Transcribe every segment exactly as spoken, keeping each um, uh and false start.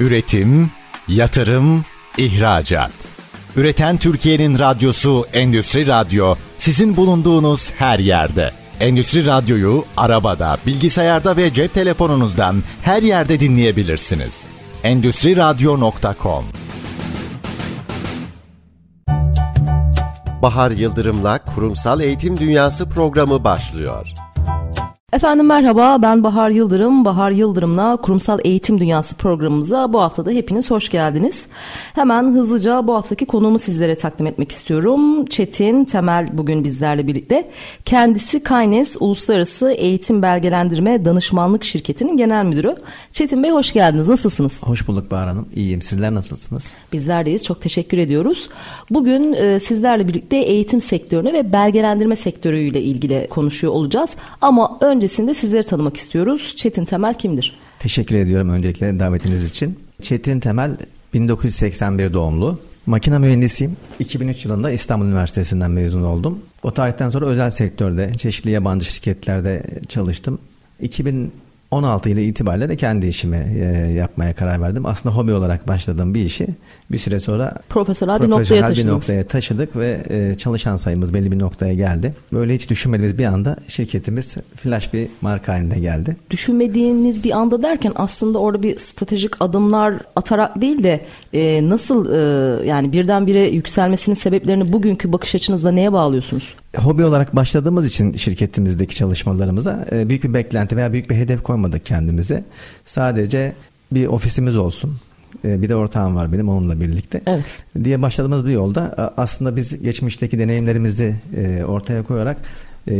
Üretim, yatırım, ihracat. Üreten Türkiye'nin radyosu Endüstri Radyo, sizin bulunduğunuz her yerde. Endüstri Radyo'yu arabada, bilgisayarda ve cep telefonunuzdan her yerde dinleyebilirsiniz. endüstri radyo nokta com. Bahar Yıldırım'la Kurumsal Eğitim Dünyası programı başlıyor. Efendim merhaba, ben Bahar Yıldırım. Bahar Yıldırım'la Kurumsal Eğitim Dünyası programımıza bu hafta da hepiniz hoş geldiniz. Hemen hızlıca bu haftaki konuğumu sizlere takdim etmek istiyorum. Çetin Temel bugün bizlerle birlikte. Kendisi Kaynes Uluslararası Eğitim Belgelendirme Danışmanlık Şirketi'nin genel müdürü. Çetin Bey hoş geldiniz, nasılsınız? Hoş bulduk Bahar Hanım, iyiyim. Sizler nasılsınız? Bizlerdeyiz, çok teşekkür ediyoruz. Bugün e, sizlerle birlikte eğitim sektörünü ve belgelendirme sektörüyle ilgili konuşuyor olacağız. Ama önce Öncesinde sizleri tanımak istiyoruz. Çetin Temel kimdir? Teşekkür ediyorum öncelikle davetiniz için. Çetin Temel bin dokuz yüz seksen bir doğumlu. Makine mühendisiyim. iki bin üç yılında İstanbul Üniversitesi'nden mezun oldum. O tarihten sonra özel sektörde, çeşitli yabancı şirketlerde çalıştım. iki bin on altı ile itibariyle de kendi işimi yapmaya karar verdim. Aslında hobi olarak başladığım bir işi bir süre sonra profesyonel bir noktaya, bir noktaya taşıdık ve çalışan sayımız belli bir noktaya geldi. Böyle hiç düşünmediğimiz bir anda şirketimiz flash bir marka haline geldi. Düşünmediğiniz bir anda derken aslında orada bir stratejik adımlar atarak değil de nasıl, yani birdenbire yükselmesinin sebeplerini bugünkü bakış açınızla neye bağlıyorsunuz? Hobi olarak başladığımız için şirketimizdeki çalışmalarımıza büyük bir beklenti veya büyük bir hedef koymadık kendimize. Sadece bir ofisimiz olsun, bir de ortağım var benim, onunla birlikte evet. diye başladığımız bir yolda aslında biz geçmişteki deneyimlerimizi ortaya koyarak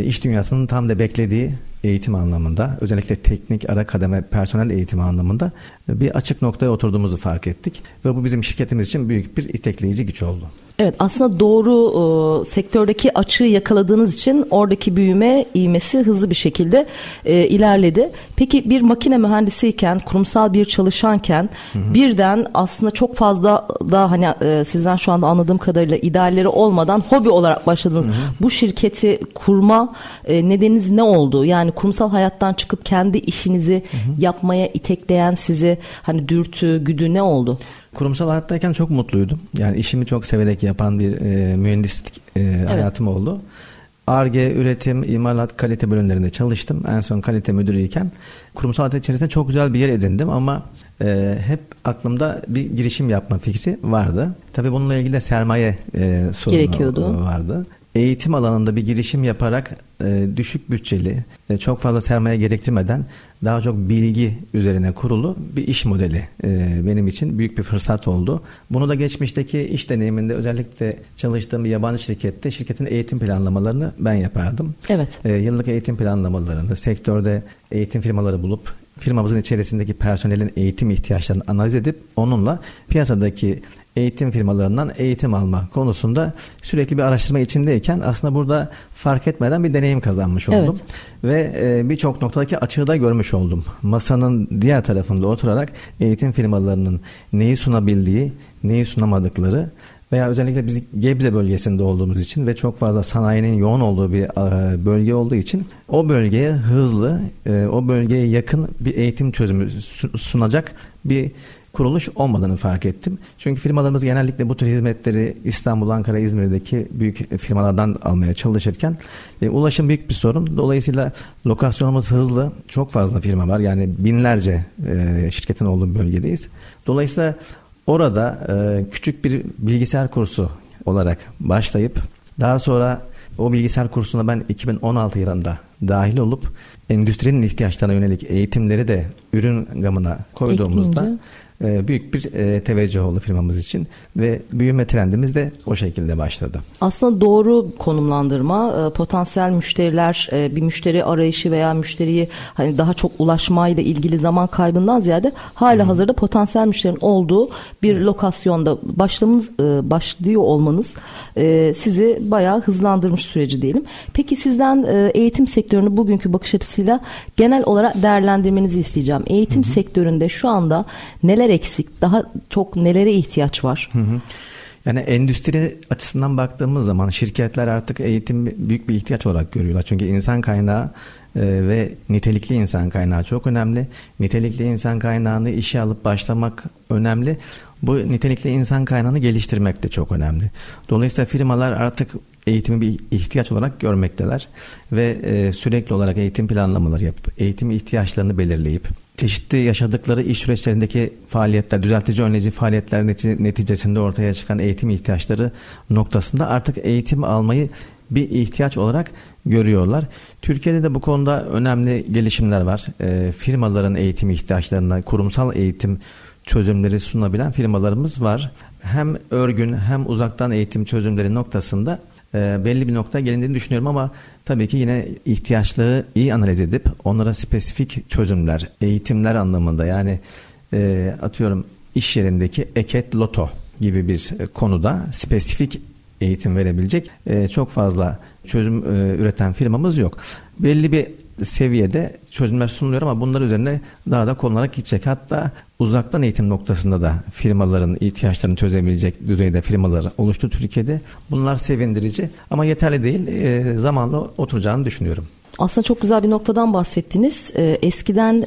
iş dünyasının tam da beklediği eğitim anlamında, özellikle teknik, ara kademe, personel eğitimi anlamında bir açık noktaya oturduğumuzu fark ettik ve bu bizim şirketimiz için büyük bir itekleyici güç oldu. Evet, aslında doğru e, sektördeki açığı yakaladığınız için oradaki büyüme ivmesi hızlı bir şekilde e, ilerledi. Peki bir makine mühendisiyken, kurumsal bir çalışanken hı hı. birden aslında çok fazla daha hani e, sizden şu anda anladığım kadarıyla idealleri olmadan hobi olarak başladınız. Hı hı. Bu şirketi kurma e, nedeniniz ne oldu? Yani Yani kurumsal hayattan çıkıp kendi işinizi hı hı. yapmaya itekleyen sizi hani dürtü, güdü ne oldu? Kurumsal hayattayken çok mutluydum. Yani işimi çok severek yapan bir e, mühendislik e, evet. hayatım oldu. Ar-Ge, üretim, imalat, kalite bölümlerinde çalıştım. En son kalite müdürüyken kurumsal hayat içerisinde çok güzel bir yer edindim ama e, hep aklımda bir girişim yapma fikri vardı. Tabii bununla ilgili de sermaye e, sorunu vardı. Eğitim alanında bir girişim yaparak e, düşük bütçeli, e, çok fazla sermaye gerektirmeden daha çok bilgi üzerine kurulu bir iş modeli e, benim için büyük bir fırsat oldu. Bunu da geçmişteki iş deneyiminde özellikle çalıştığım bir yabancı şirkette şirketin eğitim planlamalarını ben yapardım. Evet. E, yıllık eğitim planlamalarını, sektörde eğitim firmaları bulup firmamızın içerisindeki personelin eğitim ihtiyaçlarını analiz edip onunla piyasadaki eğitim firmalarından eğitim alma konusunda sürekli bir araştırma içindeyken aslında burada fark etmeden bir deneyim kazanmış oldum. Evet. Ve birçok noktadaki açığı da görmüş oldum. Masanın diğer tarafında oturarak eğitim firmalarının neyi sunabildiği, neyi sunamadıkları veya özellikle biz Gebze bölgesinde olduğumuz için ve çok fazla sanayinin yoğun olduğu bir bölge olduğu için o bölgeye hızlı, o bölgeye yakın bir eğitim çözümü sunacak bir kuruluş olmadığını fark ettim. Çünkü firmalarımız genellikle bu tür hizmetleri İstanbul, Ankara, İzmir'deki büyük firmalardan almaya çalışırken e, ulaşım büyük bir sorun. Dolayısıyla lokasyonumuz hızlı. Çok fazla firma var. Yani binlerce e, şirketin olduğu bölgedeyiz. Dolayısıyla orada e, küçük bir bilgisayar kursu olarak başlayıp daha sonra o bilgisayar kursuna ben iki bin on altı yılında dahil olup endüstrinin ihtiyaçlarına yönelik eğitimleri de ürün gamına koyduğumuzda İkinci. büyük bir teveccüh oldu firmamız için ve büyüme trendimiz de o şekilde başladı. Aslında doğru konumlandırma, potansiyel müşteriler, bir müşteri arayışı veya müşteriyi hani daha çok ulaşmayla ilgili zaman kaybından ziyade hala hmm. hazırda potansiyel müşterinin olduğu bir hmm. lokasyonda başlamanız, başlıyor olmanız sizi bayağı hızlandırmış süreci diyelim. Peki sizden eğitim sektörünü bugünkü bakış açısıyla genel olarak değerlendirmenizi isteyeceğim. Eğitim hmm. sektöründe şu anda neler eksik, daha çok nelere ihtiyaç var? Hı hı. Yani endüstri açısından baktığımız zaman şirketler artık eğitim büyük bir ihtiyaç olarak görüyorlar. Çünkü insan kaynağı ve nitelikli insan kaynağı çok önemli. Nitelikli insan kaynağını işe alıp başlamak önemli. Bu nitelikli insan kaynağını geliştirmek de çok önemli. Dolayısıyla firmalar artık eğitimi bir ihtiyaç olarak görmekteler ve sürekli olarak eğitim planlamaları yapıp, eğitim ihtiyaçlarını belirleyip, çeşitli yaşadıkları iş süreçlerindeki faaliyetler, düzeltici önleyici faaliyetler neticesinde ortaya çıkan eğitim ihtiyaçları noktasında artık eğitim almayı bir ihtiyaç olarak görüyorlar. Türkiye'de de bu konuda önemli gelişimler var. E, firmaların eğitim ihtiyaçlarına kurumsal eğitim çözümleri sunabilen firmalarımız var. Hem örgün hem uzaktan eğitim çözümleri noktasında e, belli bir noktaya gelindiğini düşünüyorum ama tabii ki yine ihtiyaçları iyi analiz edip onlara spesifik çözümler, eğitimler anlamında yani e, atıyorum iş yerindeki eket loto gibi bir konuda spesifik eğitim verebilecek çok fazla çözüm üreten firmamız yok. Belli bir seviyede çözümler sunuluyor ama bunlar üzerine daha da konularak gidecek. Hatta uzaktan eğitim noktasında da firmaların ihtiyaçlarını çözebilecek düzeyde firmalar oluştu Türkiye'de. Bunlar sevindirici ama yeterli değil. E, zamanla oturacağını düşünüyorum. Aslında çok güzel bir noktadan bahsettiniz. Eskiden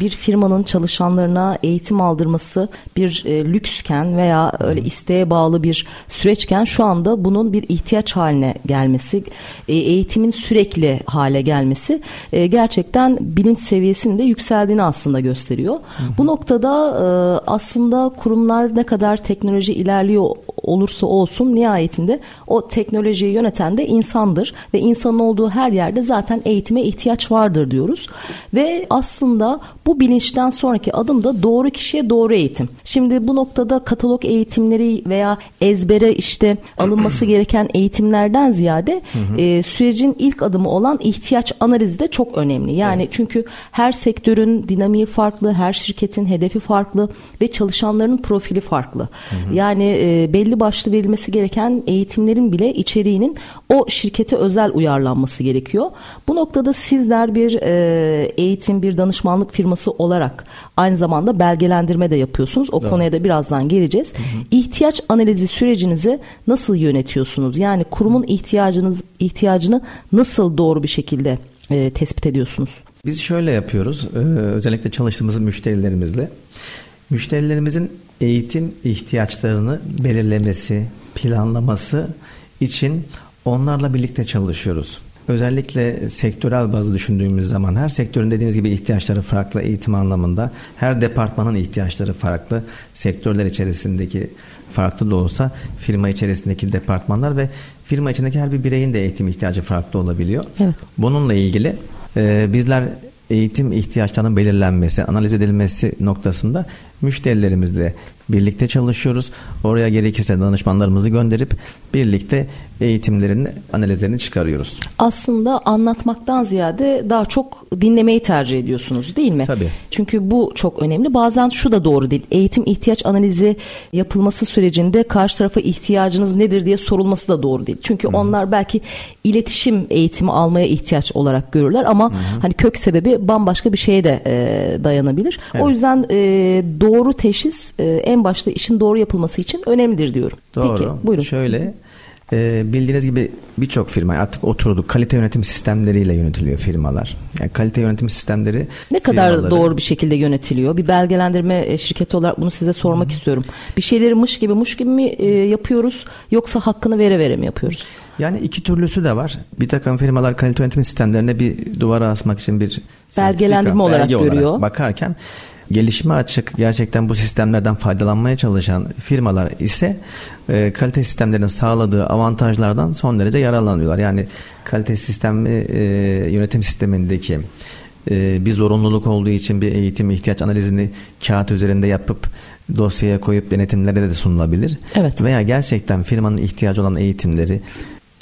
bir firmanın çalışanlarına eğitim aldırması bir lüksken veya öyle isteğe bağlı bir süreçken şu anda bunun bir ihtiyaç haline gelmesi, eğitimin sürekli hale gelmesi gerçekten bilinç seviyesinin de yükseldiğini aslında gösteriyor. Bu noktada aslında kurumlar ne kadar teknoloji ilerliyor olursa olsun nihayetinde o teknolojiyi yöneten de insandır ve insanın olduğu her yerde zaten eğitime ihtiyaç vardır diyoruz ve aslında bu bilinçten sonraki adım da doğru kişiye doğru eğitim. Şimdi bu noktada katalog eğitimleri veya ezbere işte alınması gereken eğitimlerden ziyade e, sürecin ilk adımı olan ihtiyaç analizi de çok önemli. Yani evet. Çünkü her sektörün dinamiği farklı, her şirketin hedefi farklı ve çalışanların profili farklı. Yani e, belli başlı verilmesi gereken eğitimlerin bile içeriğinin o şirkete özel uyarlanması gerekiyor. Bu noktada sizler bir e, eğitim, bir danışmanlık firması olarak aynı zamanda belgelendirme de yapıyorsunuz. O evet. konuya da birazdan geleceğiz. Hı hı. İhtiyaç analizi sürecinizi nasıl yönetiyorsunuz? Yani kurumun ihtiyacınız ihtiyacını nasıl doğru bir şekilde e, tespit ediyorsunuz? Biz şöyle yapıyoruz. Ee, özellikle çalıştığımız müşterilerimizle. Müşterilerimizin eğitim ihtiyaçlarını belirlemesi, planlaması için onlarla birlikte çalışıyoruz. Özellikle sektörel bazı düşündüğümüz zaman her sektörün dediğiniz gibi ihtiyaçları farklı eğitim anlamında. Her departmanın ihtiyaçları farklı. Sektörler içerisindeki farklı da olsa firma içerisindeki departmanlar ve firma içindeki her bir bireyin de eğitim ihtiyacı farklı olabiliyor. Evet. Bununla ilgili e, bizler eğitim ihtiyaçlarının belirlenmesi, analiz edilmesi noktasında müşterilerimizle birlikte çalışıyoruz. Oraya gerekirse danışmanlarımızı gönderip birlikte eğitimlerin analizlerini çıkarıyoruz. Aslında anlatmaktan ziyade daha çok dinlemeyi tercih ediyorsunuz değil mi? Tabii. Çünkü bu çok önemli. Bazen şu da doğru değil. Eğitim ihtiyaç analizi yapılması sürecinde karşı tarafa ihtiyacınız nedir diye sorulması da doğru değil. Çünkü Hı-hı. onlar belki iletişim eğitimi almaya ihtiyaç olarak görürler ama Hı-hı. hani kök sebebi bambaşka bir şeye de e, dayanabilir. Evet. O yüzden e, doğru teşhis e, en başta işin doğru yapılması için önemlidir diyorum. Doğru. Peki, buyurun. Şöyle e, bildiğiniz gibi birçok firma artık oturduk kalite yönetim sistemleriyle yönetiliyor firmalar. Yani kalite yönetim sistemleri ne kadar firmaları... doğru bir şekilde yönetiliyor? Bir belgelendirme şirketi olarak bunu size sormak Hı-hı. istiyorum. Bir şeyleri mış gibi mış gibi mi e, yapıyoruz yoksa hakkını vere vere mi yapıyoruz? Yani iki türlüsü de var. Bir takım firmalar kalite yönetim sistemlerine bir duvara asmak için bir belgelendirme olarak, belge olarak görüyor. Bakarken gelişime açık gerçekten bu sistemlerden faydalanmaya çalışan firmalar ise e, kalite sistemlerinin sağladığı avantajlardan son derece yararlanıyorlar. Yani kalite sistemi e, yönetim sistemindeki e, bir zorunluluk olduğu için bir eğitim ihtiyaç analizini kağıt üzerinde yapıp dosyaya koyup denetimlere de sunulabilir. Evet. Veya gerçekten firmanın ihtiyacı olan eğitimleri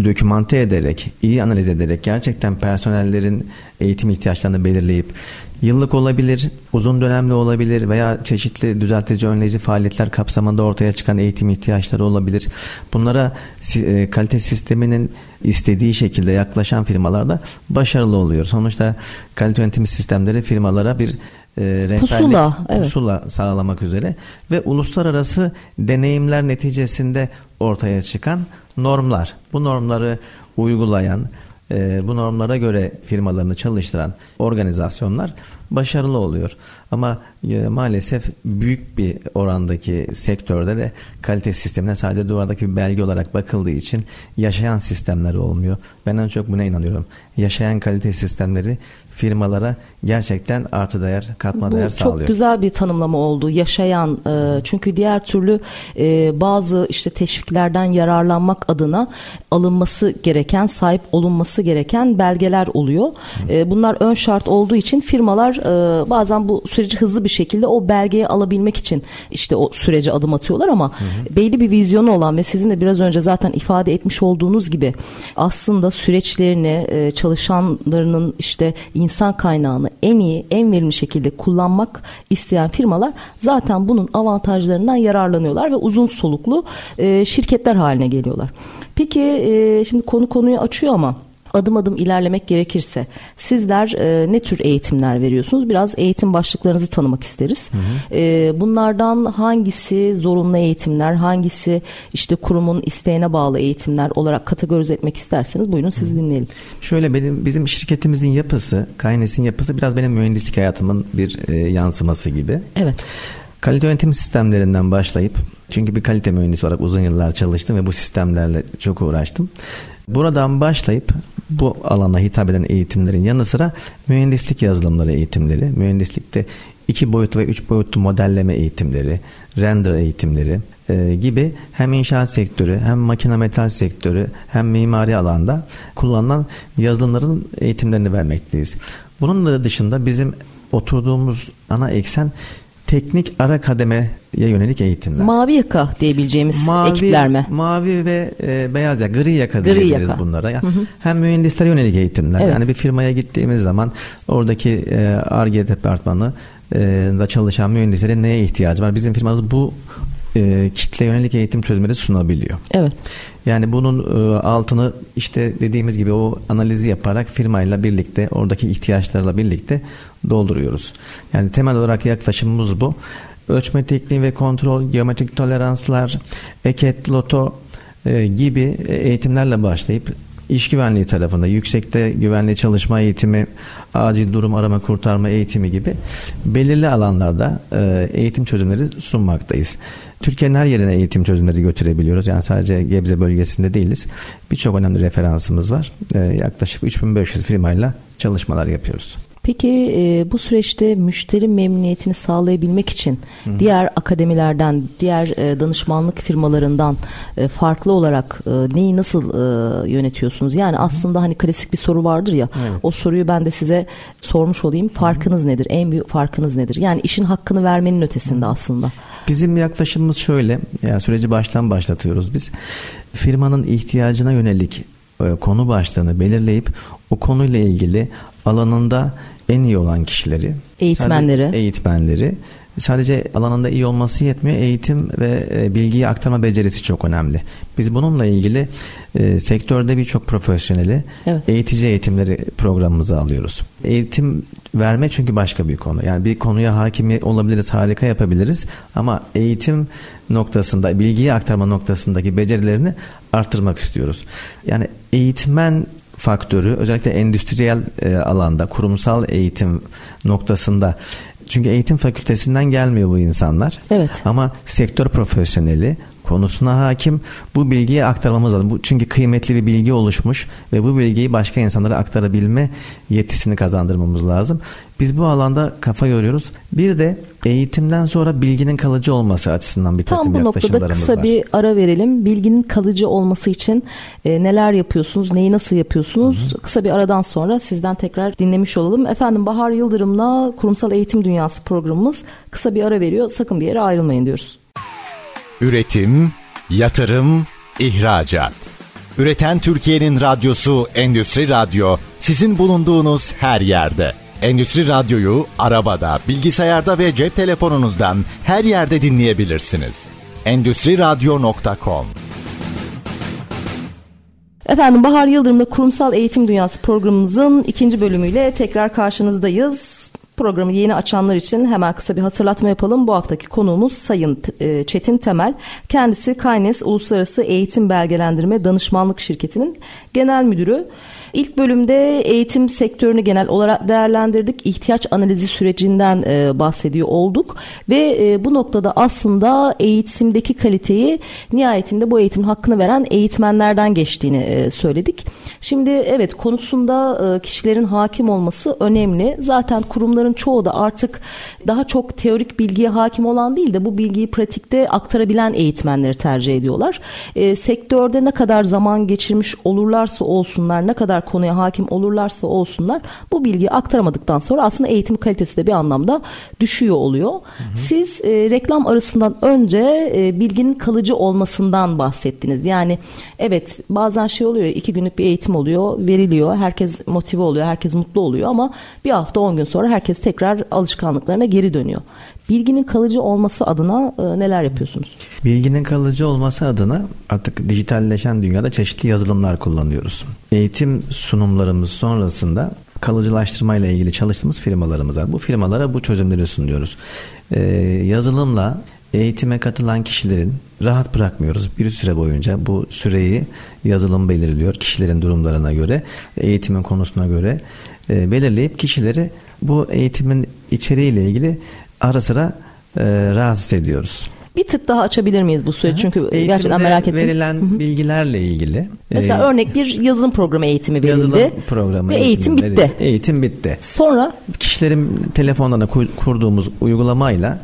dokümante ederek, iyi analiz ederek gerçekten personellerin eğitim ihtiyaçlarını belirleyip yıllık olabilir, uzun dönemli olabilir veya çeşitli düzeltici önleyici faaliyetler kapsamında ortaya çıkan eğitim ihtiyaçları olabilir. Bunlara e, kalite sisteminin istediği şekilde yaklaşan firmalarda başarılı oluyor. Sonuçta kalite yönetim sistemleri firmalara bir e, rehberlik pusula, evet. pusula sağlamak üzere ve uluslararası deneyimler neticesinde ortaya çıkan normlar. Bu normları uygulayan e, bu normlara göre firmalarını çalıştıran organizasyonlar başarılı oluyor. Ama e, maalesef büyük bir orandaki sektörde de kalite sistemine sadece duvardaki bir belge olarak bakıldığı için yaşayan sistemler olmuyor. Ben en çok buna inanıyorum. Yaşayan kalite sistemleri firmalara gerçekten artı değer, katma bu değer sağlıyor. Bu çok güzel bir tanımlama oldu. Yaşayan, e, çünkü diğer türlü e, bazı işte teşviklerden yararlanmak adına alınması gereken, sahip olunması gereken belgeler oluyor. E, bunlar ön şart olduğu için firmalar e, bazen bu süreci hızlı bir şekilde o belgeyi alabilmek için işte o sürece adım atıyorlar ama hı hı. belli bir vizyonu olan ve sizin de biraz önce zaten ifade etmiş olduğunuz gibi aslında süreçlerini, e, çalışanlarının işte insan kaynağını en iyi, en verimli şekilde kullanmak isteyen firmalar zaten bunun avantajlarından yararlanıyorlar ve uzun soluklu e, şirketler haline geliyorlar. Peki e, şimdi konu konuyu açıyor ama adım adım ilerlemek gerekirse sizler e, ne tür eğitimler veriyorsunuz? Biraz eğitim başlıklarınızı tanımak isteriz. Hı hı. E, bunlardan hangisi zorunlu eğitimler, hangisi işte kurumun isteğine bağlı eğitimler olarak kategorize etmek isterseniz buyurun siz hı. dinleyelim. Şöyle benim bizim şirketimizin yapısı, Kaynes'in yapısı biraz benim mühendislik hayatımın bir e, yansıması gibi. Evet. Kalite yönetim sistemlerinden başlayıp, çünkü bir kalite mühendisi olarak uzun yıllar çalıştım ve bu sistemlerle çok uğraştım. Buradan başlayıp bu alana hitap eden eğitimlerin yanı sıra mühendislik yazılımları eğitimleri, mühendislikte iki boyutlu ve üç boyutlu modelleme eğitimleri, render eğitimleri e, gibi hem inşaat sektörü, hem makine metal sektörü, hem mimari alanda kullanılan yazılımların eğitimlerini vermekteyiz. Bunun da dışında bizim oturduğumuz ana eksen teknik ara kademeye yönelik eğitimler. Mavi yaka diyebileceğimiz mavi, ekipler mi? Mavi ve e, beyaz yaka, gri yaka gri diyebiliriz yaka. Bunlara. Yani hı hı. Hem mühendislere yönelik eğitimler. Evet. Yani bir firmaya gittiğimiz zaman oradaki Ar-Ge e, departmanı e, da çalışan mühendislere neye ihtiyacı var? Bizim firmamız bu e, kitle yönelik eğitim çözümleri sunabiliyor. Evet. Yani bunun e, altını işte dediğimiz gibi o analizi yaparak firmayla birlikte, oradaki ihtiyaçlarla birlikte dolduruyoruz. Yani temel olarak yaklaşımımız bu. Ölçme tekniği ve kontrol, geometrik toleranslar, eket, loto e, gibi eğitimlerle başlayıp iş güvenliği tarafında yüksekte güvenli çalışma eğitimi, acil durum arama kurtarma eğitimi gibi belirli alanlarda e, eğitim çözümleri sunmaktayız. Türkiye'nin her yerine eğitim çözümleri götürebiliyoruz. Yani sadece Gebze bölgesinde değiliz. Birçok önemli referansımız var. E, yaklaşık üç bin beş yüz firmayla çalışmalar yapıyoruz. Peki e, bu süreçte müşteri memnuniyetini sağlayabilmek için Hı-hı. diğer akademilerden, diğer e, danışmanlık firmalarından e, farklı olarak e, neyi nasıl e, yönetiyorsunuz? Yani Hı-hı. aslında hani klasik bir soru vardır ya, evet. o soruyu ben de size sormuş olayım. Farkınız Hı-hı. nedir? En büyük farkınız nedir? Yani işin hakkını vermenin ötesinde Hı-hı. aslında. Bizim yaklaşımımız şöyle, yani süreci baştan başlatıyoruz biz. Firmanın ihtiyacına yönelik e, konu başlığını belirleyip o konuyla ilgili alanında en iyi olan kişileri, eğitmenleri, sadece, eğitmenleri, sadece alanında iyi olması yetmiyor, eğitim ve e, bilgiyi aktarma becerisi çok önemli. Biz bununla ilgili e, sektörde birçok profesyoneli evet. eğitici eğitimleri programımıza alıyoruz. Eğitim verme çünkü başka bir konu. Yani bir konuya hakimi olabiliriz, harika yapabiliriz ama eğitim noktasında, bilgiyi aktarma noktasındaki becerilerini artırmak istiyoruz. Yani eğitmen faktörü özellikle endüstriyel e, alanda, kurumsal eğitim noktasında, çünkü eğitim fakültesinden gelmiyor bu insanlar. Evet. Ama sektör profesyoneli, konusuna hakim, bu bilgiyi aktarmamız lazım. Bu, çünkü kıymetli bir bilgi oluşmuş ve bu bilgiyi başka insanlara aktarabilme yetisini kazandırmamız lazım. Biz bu alanda kafa yoruyoruz. Bir de eğitimden sonra bilginin kalıcı olması açısından bir takım yaklaşımlarımız var. Tam bu noktada kısa var. Bir ara verelim. Bilginin kalıcı olması için e, neler yapıyorsunuz, neyi nasıl yapıyorsunuz? Hı-hı. Kısa bir aradan sonra sizden tekrar dinlemiş olalım. Efendim, Bahar Yıldırım'la Kurumsal Eğitim Dünyası programımız kısa bir ara veriyor. Sakın bir yere ayrılmayın diyoruz. Üretim, yatırım, ihracat. Üreten Türkiye'nin radyosu Endüstri Radyo, sizin bulunduğunuz her yerde. Endüstri Radyo'yu arabada, bilgisayarda ve cep telefonunuzdan her yerde dinleyebilirsiniz. endüstri radyo nokta com. Efendim, Bahar Yıldırım'la Kurumsal Eğitim Dünyası programımızın ikinci bölümüyle tekrar karşınızdayız. Programı yeni açanlar için hemen kısa bir hatırlatma yapalım. Bu haftaki konuğumuz Sayın Çetin Temel. Kendisi Kaynes Uluslararası Eğitim Belgelendirme Danışmanlık Şirketi'nin genel müdürü. İlk bölümde eğitim sektörünü genel olarak değerlendirdik. İhtiyaç analizi sürecinden bahsediyor olduk. Ve bu noktada aslında eğitimdeki kaliteyi nihayetinde bu eğitimin hakkını veren eğitmenlerden geçtiğini söyledik. Şimdi evet, konusunda kişilerin hakim olması önemli. Zaten kurumların çoğu da artık daha çok teorik bilgiye hakim olan değil de bu bilgiyi pratikte aktarabilen eğitmenleri tercih ediyorlar. Sektörde ne kadar zaman geçirmiş olurlarsa olsunlar, ne kadar konuya hakim olurlarsa olsunlar, bu bilgiyi aktaramadıktan sonra aslında eğitim kalitesi de bir anlamda düşüyor oluyor. Hı hı. Siz e, reklam arasından önce e, bilginin kalıcı olmasından bahsettiniz. Yani evet, bazen şey oluyor, iki günlük bir eğitim oluyor, veriliyor, herkes motive oluyor, herkes mutlu oluyor ama bir hafta on gün sonra herkes tekrar alışkanlıklarına geri dönüyor. Bilginin kalıcı olması adına e, neler yapıyorsunuz? Bilginin kalıcı olması adına artık dijitalleşen dünyada çeşitli yazılımlar kullanıyoruz. Eğitim sunumlarımız sonrasında kalıcılaştırmayla ilgili çalıştığımız firmalarımız var. Bu firmalara bu çözümleri sunuyoruz. Ee, yazılımla eğitime katılan kişilerin rahat bırakmıyoruz. Bir süre boyunca bu süreyi yazılım belirliyor. Kişilerin durumlarına göre, eğitimin konusuna göre e, belirleyip kişileri bu eğitimin içeriğiyle ilgili ara sıra e, rahatsız ediyoruz. Bir tık daha açabilir miyiz bu süreci? Çünkü eğitimde gerçekten merak ettim. Verilen hı-hı. bilgilerle ilgili. Mesela e, örnek bir yazılım programı eğitimi verildi. Yazılım programı ve eğitim bitti. Verildi. Eğitim bitti. Sonra? Kişilerin telefonlarına kurduğumuz uygulamayla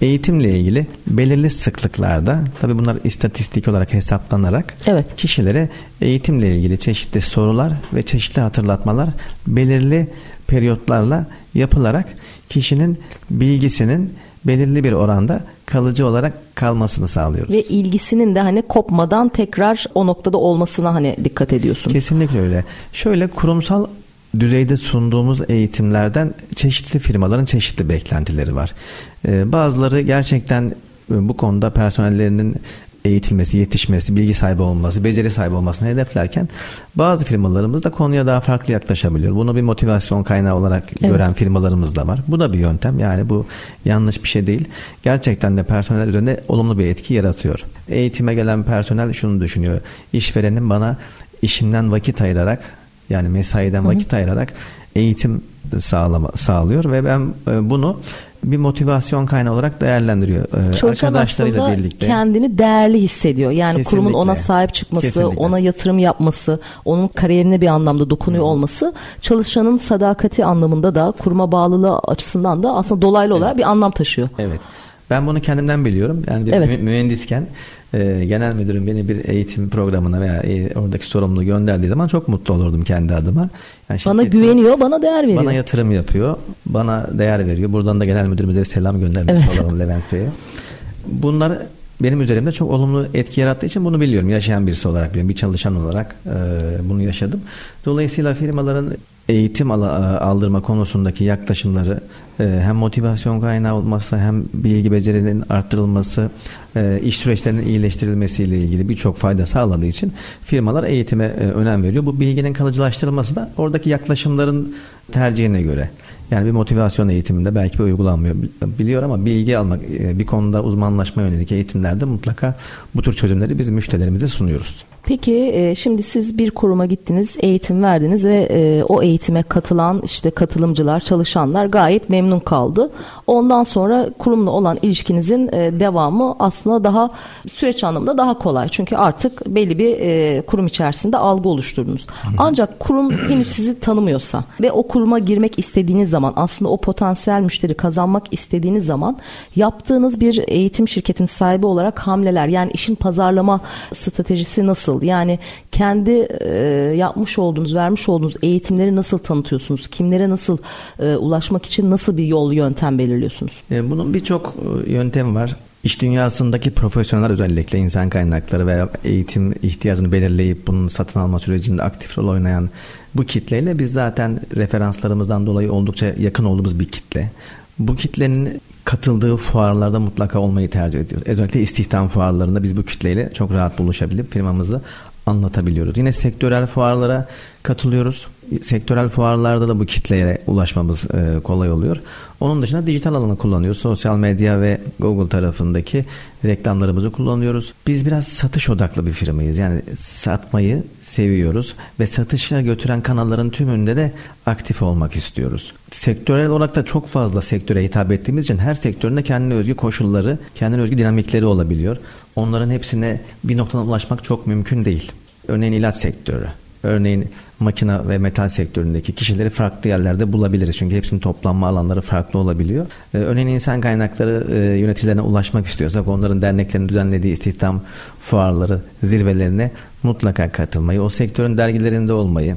eğitimle ilgili belirli sıklıklarda, tabii bunlar istatistik olarak hesaplanarak evet. kişilere eğitimle ilgili çeşitli sorular ve çeşitli hatırlatmalar belirli periyotlarla yapılarak kişinin bilgisinin belirli bir oranda kalıcı olarak kalmasını sağlıyoruz. Ve ilgisinin de hani kopmadan tekrar o noktada olmasına hani dikkat ediyorsunuz. Kesinlikle öyle. Şöyle, kurumsal düzeyde sunduğumuz eğitimlerden çeşitli firmaların çeşitli beklentileri var. Ee, bazıları gerçekten bu konuda personellerinin eğitilmesi, yetişmesi, bilgi sahibi olması, beceri sahibi olmasını hedeflerken bazı firmalarımız da konuya daha farklı yaklaşabiliyor. Bunu bir motivasyon kaynağı olarak evet. gören firmalarımız da var. Bu da bir yöntem. Yani bu yanlış bir şey değil. Gerçekten de personel üzerinde olumlu bir etki yaratıyor. Eğitime gelen personel şunu düşünüyor. İşverenin bana işinden vakit ayırarak, yani mesaiden vakit hı hı. ayırarak eğitim sağlama, sağlıyor ve ben bunu bir motivasyon kaynağı olarak değerlendiriyor. Çalışan arkadaşlarıyla birlikte kendini değerli hissediyor. Yani kesinlikle. Kurumun ona sahip çıkması, kesinlikle. Ona yatırım yapması, onun kariyerine bir anlamda dokunuyor hmm. olması, çalışanın sadakati anlamında da, kuruma bağlılığı açısından da aslında dolaylı olarak evet. bir anlam taşıyor. Evet. Ben bunu kendimden biliyorum. Yani bir evet. mühendisken e, genel müdürüm beni bir eğitim programına veya e, oradaki sorumluluğu gönderdiği zaman çok mutlu olurdum kendi adıma. Yani bana güveniyor, bana değer veriyor. Bana yatırım yapıyor, bana değer veriyor. Buradan da genel müdürümüze selam göndermek evet. olalım, Levent Bey'e. Bunlar benim üzerimde çok olumlu etki yarattığı için bunu biliyorum. Yaşayan birisi olarak biliyorum. Bir çalışan olarak e, bunu yaşadım. Dolayısıyla firmaların eğitim aldırma konusundaki yaklaşımları hem motivasyon kaynağı olması, hem bilgi becerinin arttırılması, iş süreçlerinin iyileştirilmesiyle ilgili birçok fayda sağladığı için firmalar eğitime önem veriyor. Bu bilginin kalıcılaştırılması da oradaki yaklaşımların tercihine göre. Yani bir motivasyon eğitiminde belki bir uygulanmıyor biliyor ama bilgi almak, bir konuda uzmanlaşma yönelik eğitimlerde mutlaka bu tür çözümleri biz müşterilerimize sunuyoruz. Peki şimdi siz bir kuruma gittiniz, eğitim verdiniz ve o eğitime katılan işte katılımcılar, çalışanlar gayet memnun kaldı. Ondan sonra kurumla olan ilişkinizin devamı aslında daha süreç anlamında daha kolay. Çünkü artık belli bir kurum içerisinde algı oluşturdunuz. Ancak kurum henüz sizi tanımıyorsa ve o kuruma girmek istediğiniz zaman, aslında o potansiyel müşteri kazanmak istediğiniz zaman yaptığınız bir eğitim şirketinin sahibi olarak hamleler, yani işin pazarlama stratejisi nasıl? Yani kendi e, yapmış olduğunuz, vermiş olduğunuz eğitimleri nasıl tanıtıyorsunuz? Kimlere nasıl e, ulaşmak için nasıl bir yol, yöntem belirliyorsunuz? E, bunun birçok yöntemi var. İş dünyasındaki profesyoneller, özellikle insan kaynakları veya eğitim ihtiyacını belirleyip bunun satın alma sürecinde aktif rol oynayan bu kitleyle biz zaten referanslarımızdan dolayı oldukça yakın olduğumuz bir kitle. Bu kitlenin katıldığı fuarlarda mutlaka olmayı tercih ediyoruz. Özellikle istihdam fuarlarında biz bu kitleyle çok rahat buluşabilip firmamızı anlatabiliyoruz. Yine sektörel fuarlara katılıyoruz. Sektörel fuarlarda da bu kitleye ulaşmamız kolay oluyor. Onun dışında dijital alanı kullanıyoruz. Sosyal medya ve Google tarafındaki reklamlarımızı kullanıyoruz. Biz biraz satış odaklı bir firmayız. Yani satmayı seviyoruz ve satışa götüren kanalların tümünde de aktif olmak istiyoruz. Sektörel olarak da çok fazla sektöre hitap ettiğimiz için her sektöründe kendine özgü koşulları, kendine özgü dinamikleri olabiliyor. Onların hepsine bir noktadan ulaşmak çok mümkün değil. Örneğin ilaç sektörü. Örneğin makina ve metal sektöründeki kişileri farklı yerlerde bulabiliriz. Çünkü hepsinin toplanma alanları farklı olabiliyor. Ee, örneğin insan kaynakları e, yöneticilerine ulaşmak istiyorsak onların derneklerinin düzenlediği istihdam fuarları, zirvelerine mutlaka katılmayı, o sektörün dergilerinde olmayı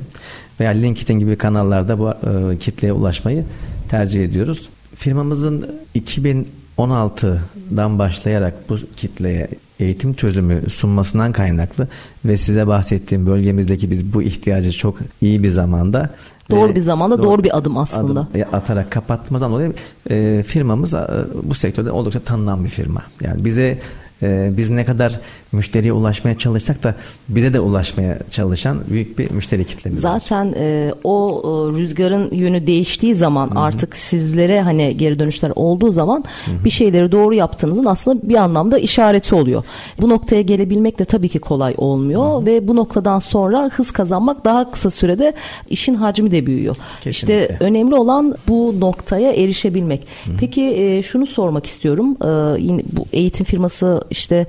veya LinkedIn gibi kanallarda bu e, kitleye ulaşmayı tercih ediyoruz. Firmamızın iki bin on altıdan başlayarak bu kitleye eğitim çözümü sunmasından kaynaklı ve size bahsettiğim bölgemizdeki biz bu ihtiyacı çok iyi bir zamanda doğru bir zamanda doğru, doğru bir adım aslında adım atarak kapattığımızdan dolayı e, firmamız e, bu sektörde oldukça tanınan bir firma. Yani bize e, biz ne kadar müşteriye ulaşmaya çalışsak da bize de ulaşmaya çalışan büyük bir müşteri kitlemiz. Zaten e, o rüzgarın yönü değiştiği zaman Hı-hı. artık sizlere hani geri dönüşler olduğu zaman Hı-hı. bir şeyleri doğru yaptığınızın aslında bir anlamda işareti oluyor. Bu noktaya gelebilmek de tabii ki kolay olmuyor Hı-hı. ve bu noktadan sonra hız kazanmak daha kısa sürede işin hacmi de büyüyor. Kesinlikle. İşte önemli olan bu noktaya erişebilmek. Hı-hı. Peki e, şunu sormak istiyorum. E, yine bu eğitim firması işte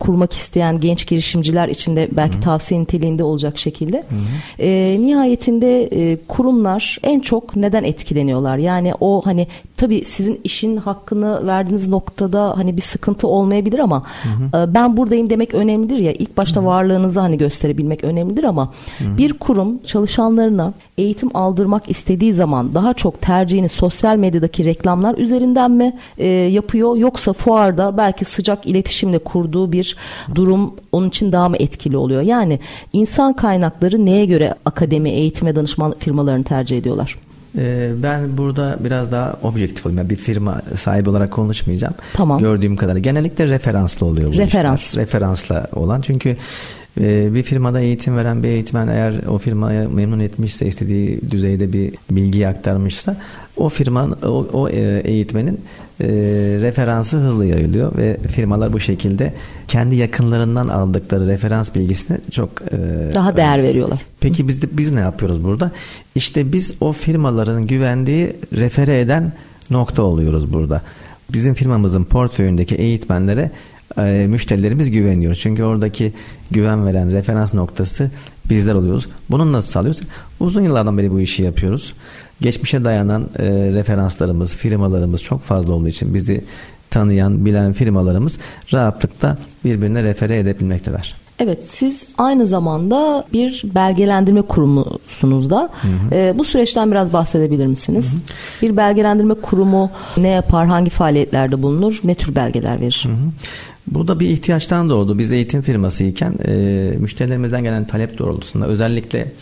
kurmak istiyorsanız isteyen genç girişimciler için de belki Hı-hı. tavsiye niteliğinde olacak şekilde. E, nihayetinde e, kurumlar en çok neden etkileniyorlar? Yani o hani tabii sizin işin hakkını verdiğiniz noktada hani bir sıkıntı olmayabilir ama e, ben buradayım demek önemlidir ya. İlk başta Hı-hı. varlığınızı hani gösterebilmek önemlidir ama Hı-hı. bir kurum çalışanlarına eğitim aldırmak istediği zaman daha çok tercihini sosyal medyadaki reklamlar üzerinden mi e, yapıyor yoksa fuarda belki sıcak iletişimle kurduğu bir durum onun için daha mı etkili oluyor? Yani insan kaynakları neye göre akademi, eğitim ve danışmanlık firmalarını tercih ediyorlar? Ben burada biraz daha objektif olayım. Yani bir firma sahibi olarak konuşmayacağım. Tamam. Gördüğüm kadarıyla. Genellikle referanslı oluyor bu Referans. işler. Referansla olan. Çünkü bir firmada eğitim veren bir eğitmen eğer o firmaya memnun etmişse, istediği düzeyde bir bilgiyi aktarmışsa o firman, o, o eğitmenin e, referansı hızlı yayılıyor ve firmalar bu şekilde kendi yakınlarından aldıkları referans bilgisine çok e, daha değer önemli. veriyorlar. Peki biz de, biz ne yapıyoruz burada? İşte biz o firmaların güvendiği refere eden nokta oluyoruz burada. Bizim firmamızın portföyündeki eğitmenlere E, müşterilerimiz güveniyor. Çünkü oradaki güven veren referans noktası bizler oluyoruz. Bunu nasıl sağlıyoruz? Uzun yıllardan beri bu işi yapıyoruz. Geçmişe dayanan e, referanslarımız, firmalarımız çok fazla olduğu için bizi tanıyan, bilen firmalarımız rahatlıkla birbirine refere edebilmekteler. Evet, siz aynı zamanda bir belgelendirme kurumusunuz da. Hı hı. E, bu süreçten biraz bahsedebilir misiniz? Hı hı. Bir belgelendirme kurumu ne yapar, hangi faaliyetlerde bulunur, ne tür belgeler verir? Hı hı. Bu da bir ihtiyaçtan doğdu. Biz eğitim firmasıyken e, müşterilerimizden gelen talep doğrultusunda özellikle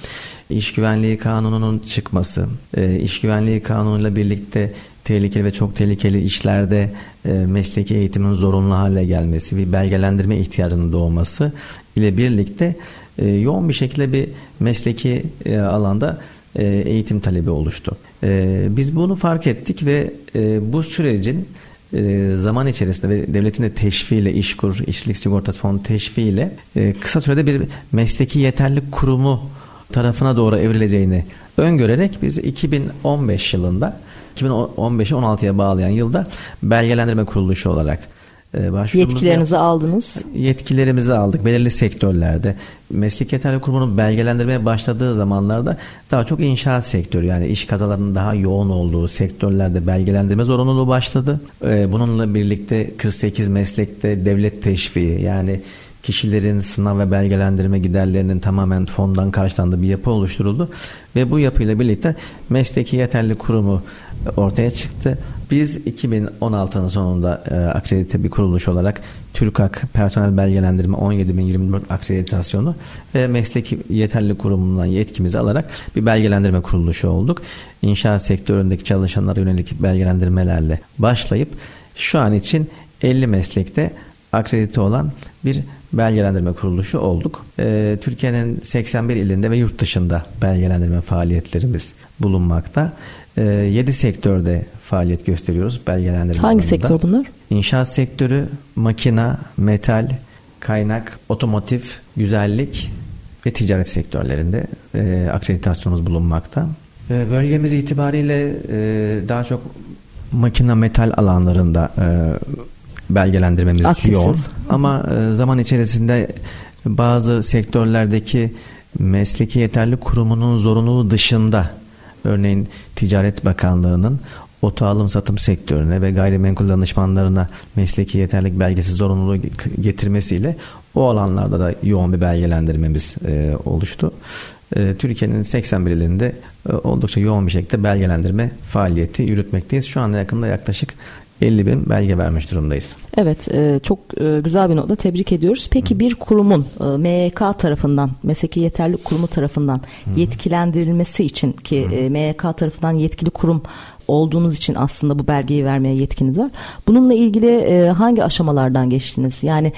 iş güvenliği kanununun çıkması, e, iş güvenliği kanunuyla birlikte tehlikeli ve çok tehlikeli işlerde e, mesleki eğitimin zorunlu hale gelmesi, bir belgelendirme ihtiyacının doğması ile birlikte e, yoğun bir şekilde bir mesleki e, alanda e, eğitim talebi oluştu. E, biz bunu fark ettik ve e, bu sürecin zaman içerisinde ve devletin de teşviğiyle, İşkur, İşsizlik Sigortası Fonu teşviğiyle kısa sürede bir mesleki yeterlilik kurumu tarafına doğru evrileceğini öngörerek biz iki bin on beş yılında, iki bin on beşi on altıya bağlayan yılda belgelendirme kuruluşu olarak yetkilerinizi aldınız. Yetkilerimizi aldık. Belirli sektörlerde. Mesleki yeterlilik kurumunun belgelendirmeye başladığı zamanlarda daha çok inşaat sektörü, yani iş kazalarının daha yoğun olduğu sektörlerde belgelendirme zorunluluğu başladı. Bununla birlikte kırk sekiz meslekte devlet teşviği, yani kişilerin sınav ve belgelendirme giderlerinin tamamen fondan karşılandığı bir yapı oluşturuldu ve bu yapıyla birlikte mesleki yeterlilik kurumu ortaya çıktı. Biz iki bin on altının sonunda e, akredite bir kuruluş olarak TÜRKAK personel belgelendirme on yedi bin yirmi dört akreditasyonu ve mesleki yeterlilik kurumundan yetkimizi alarak bir belgelendirme kuruluşu olduk. İnşaat sektöründeki çalışanlara yönelik belgelendirmelerle başlayıp şu an için elli meslekte akredite olan bir belgelendirme kuruluşu olduk. Ee, Türkiye'nin seksen bir ilinde ve yurt dışında belgelendirme faaliyetlerimiz bulunmakta. Ee, yedi sektörde faaliyet gösteriyoruz belgelendirme. Hangi alanında? Sektör bunlar? İnşaat sektörü, makina, metal, kaynak, otomotiv, güzellik ve ticaret sektörlerinde e, akreditasyonumuz bulunmakta. E, bölgemiz itibariyle e, daha çok makina metal alanlarında e, belgelendirmemiz Aktifsiz. yoğun. Ama e, zaman içerisinde bazı sektörlerdeki Mesleki Yeterlilik Kurumu'nun zorunluluğu dışında, örneğin Ticaret Bakanlığı'nın oto alım satım sektörüne ve gayrimenkul danışmanlarına mesleki yeterlilik belgesi zorunluluğu getirmesiyle o alanlarda da yoğun bir belgelendirmemiz e, oluştu. E, Türkiye'nin seksen bir ilinde e, oldukça yoğun bir şekilde belgelendirme faaliyeti yürütmekteyiz. Şu anda yakında yaklaşık elli bin belge vermiş durumdayız. Evet, çok güzel bir notla tebrik ediyoruz. Peki bir kurumun M Y K tarafından, Mesleki Yeterlilik Kurumu tarafından yetkilendirilmesi için, ki M Y K tarafından yetkili kurum olduğunuz için aslında bu belgeyi vermeye yetkiniz var. Bununla ilgili hangi aşamalardan geçtiniz? Yani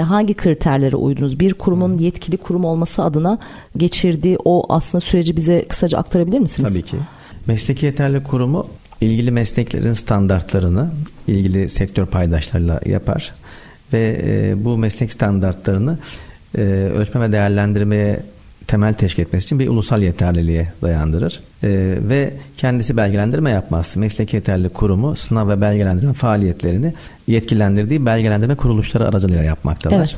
hangi kriterlere uydunuz? Bir kurumun yetkili kurum olması adına geçirdiği o aslında süreci bize kısaca aktarabilir misiniz? Tabii ki. Mesleki Yeterlilik Kurumu İlgili mesleklerin standartlarını ilgili sektör paydaşlarıyla yapar ve e, bu meslek standartlarını e, ölçme ve değerlendirmeye temel teşkil etmesi için bir ulusal yeterliliğe dayandırır. E, ve kendisi belgelendirme yapmaz. Mesleki Yeterlilik Kurumu sınav ve belgelendirme faaliyetlerini yetkilendirdiği belgelendirme kuruluşları aracılığıyla yapmaktadır. Evet.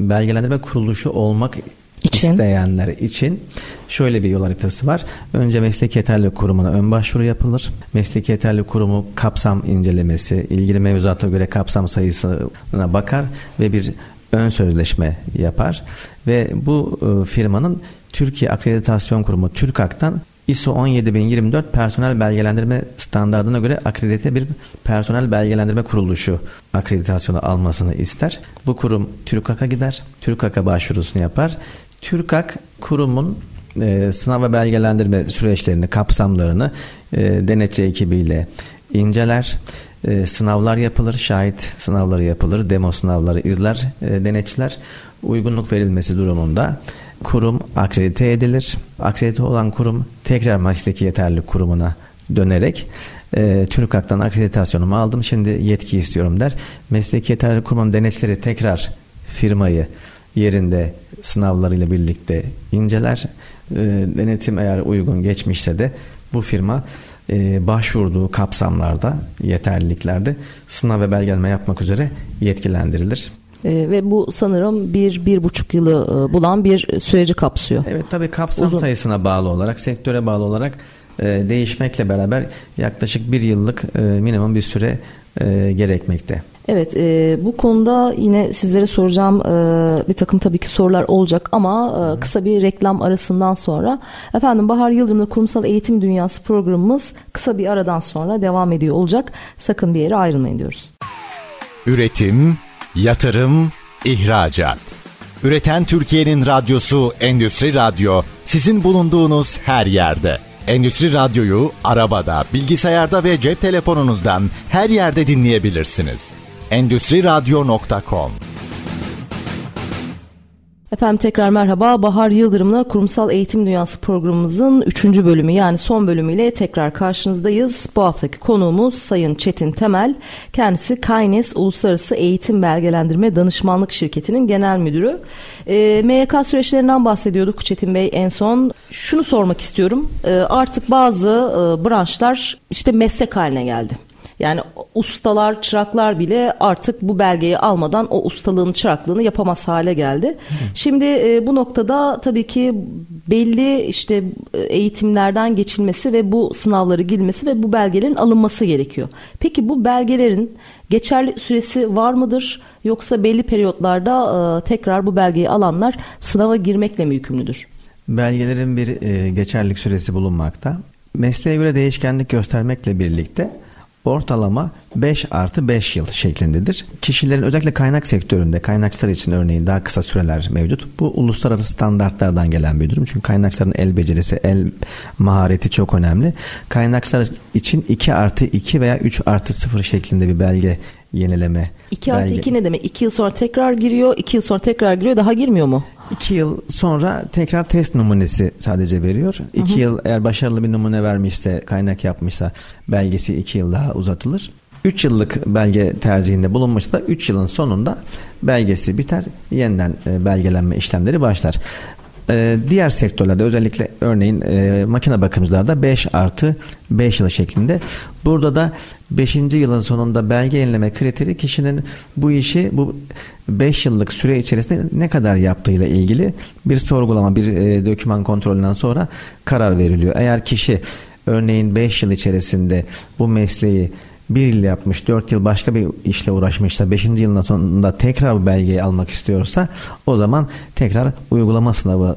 Belgelendirme kuruluşu olmak İçin. İsteyenler için şöyle bir yol haritası var. Önce Mesleki Yeterlilik Kurumu'na ön başvuru yapılır. Mesleki Yeterlilik Kurumu kapsam incelemesi, ilgili mevzuata göre kapsam sayısına bakar ve bir ön sözleşme yapar. Ve bu firmanın Türkiye Akreditasyon Kurumu TÜRKAK'tan ISO on yedi bin yirmi dört personel belgelendirme standardına göre akredite bir personel belgelendirme kuruluşu akreditasyonu almasını ister. Bu kurum TÜRKAK'a gider. TÜRKAK'a başvurusunu yapar. TÜRKAK kurumun e, sınav ve belgelendirme süreçlerini, kapsamlarını e, denetçi ekibiyle inceler. E, sınavlar yapılır, şahit sınavları yapılır, demo sınavları izler e, denetçiler. Uygunluk verilmesi durumunda kurum akredite edilir. Akredite olan kurum tekrar Mesleki Yeterlilik Kurumu'na dönerek e, TÜRKAK'tan akreditasyonumu aldım, şimdi yetki istiyorum der. Mesleki Yeterlilik Kurumu'nun denetçileri tekrar firmayı yerinde sınavlarıyla birlikte inceler. E, denetim eğer uygun geçmişse de bu firma e, başvurduğu kapsamlarda, yeterliliklerde sınav ve belgelenme yapmak üzere yetkilendirilir. E, ve bu sanırım bir, bir buçuk yılı e, bulan bir süreci kapsıyor. Evet, tabii kapsam Uzun. sayısına bağlı olarak, sektöre bağlı olarak e, değişmekle beraber yaklaşık bir yıllık e, minimum bir süre e, gerekmekte. Evet, e, bu konuda yine sizlere soracağım e, bir takım tabii ki sorular olacak ama e, kısa bir reklam arasından sonra efendim Bahar Yıldırım'la Kurumsal Eğitim Dünyası programımız kısa bir aradan sonra devam ediyor olacak. Sakın bir yere ayrılmayın diyoruz. Üretim, yatırım, ihracat. Üreten Türkiye'nin radyosu Endüstri Radyo sizin bulunduğunuz her yerde. Endüstri Radyo'yu arabada, bilgisayarda ve cep telefonunuzdan her yerde dinleyebilirsiniz. endüstri radyo nokta com. Efendim tekrar merhaba. Bahar Yıldırım'la Kurumsal Eğitim Dünyası programımızın üçüncü bölümü, yani son bölümüyle tekrar karşınızdayız. Bu haftaki konuğumuz Sayın Çetin Temel. Kendisi Kaynes Uluslararası Eğitim Belgelendirme Danışmanlık Şirketi'nin genel müdürü. E, M Y K süreçlerinden bahsediyorduk Çetin Bey en son. Şunu sormak istiyorum. E, artık bazı e, branşlar işte meslek haline geldi. Yani ustalar, çıraklar bile artık bu belgeyi almadan o ustalığın, çıraklığını yapamaz hale geldi. Hı. Şimdi e, bu noktada tabii ki belli işte eğitimlerden geçilmesi ve bu sınavları girmesi ve bu belgelerin alınması gerekiyor. Peki bu belgelerin geçerli süresi var mıdır? Yoksa belli periyotlarda e, tekrar bu belgeyi alanlar sınava girmekle mi yükümlüdür? Belgelerin bir e, geçerlilik süresi bulunmakta. Mesleğe göre değişkenlik göstermekle birlikte ortalama beş artı beş yıl şeklindedir. Kişilerin özellikle kaynak sektöründe, kaynakçılar için örneğin daha kısa süreler mevcut. Bu uluslararası standartlardan gelen bir durum. Çünkü kaynakçıların el becerisi, el mahareti çok önemli. Kaynakçılar için iki artı iki veya üç artı sıfır şeklinde bir belge yenileme. iki belge... artı iki ne demek? iki yıl sonra tekrar giriyor, iki yıl sonra tekrar giriyor, daha girmiyor mu? iki yıl sonra tekrar test numunesi sadece veriyor. iki yıl eğer başarılı bir numune vermişse, kaynak yapmışsa belgesi iki yıl daha uzatılır. üç yıllık belge tercihinde bulunmuşsa da üç yılın sonunda belgesi biter. Yeniden belgelenme işlemleri başlar. Ee, diğer sektörlerde özellikle örneğin e, makine bakımcılarda beş artı beş yıl şeklinde. Burada da beşinci yılın sonunda belge yenileme kriteri kişinin bu işi bu beş yıllık süre içerisinde ne kadar yaptığıyla ilgili bir sorgulama, bir e, doküman kontrolünden sonra karar veriliyor. Eğer kişi örneğin beş yıl içerisinde bu mesleği bir yıl yapmış, dört yıl başka bir işle uğraşmışsa, beşinci yılın sonunda tekrar bu belgeyi almak istiyorsa o zaman tekrar uygulama sınavı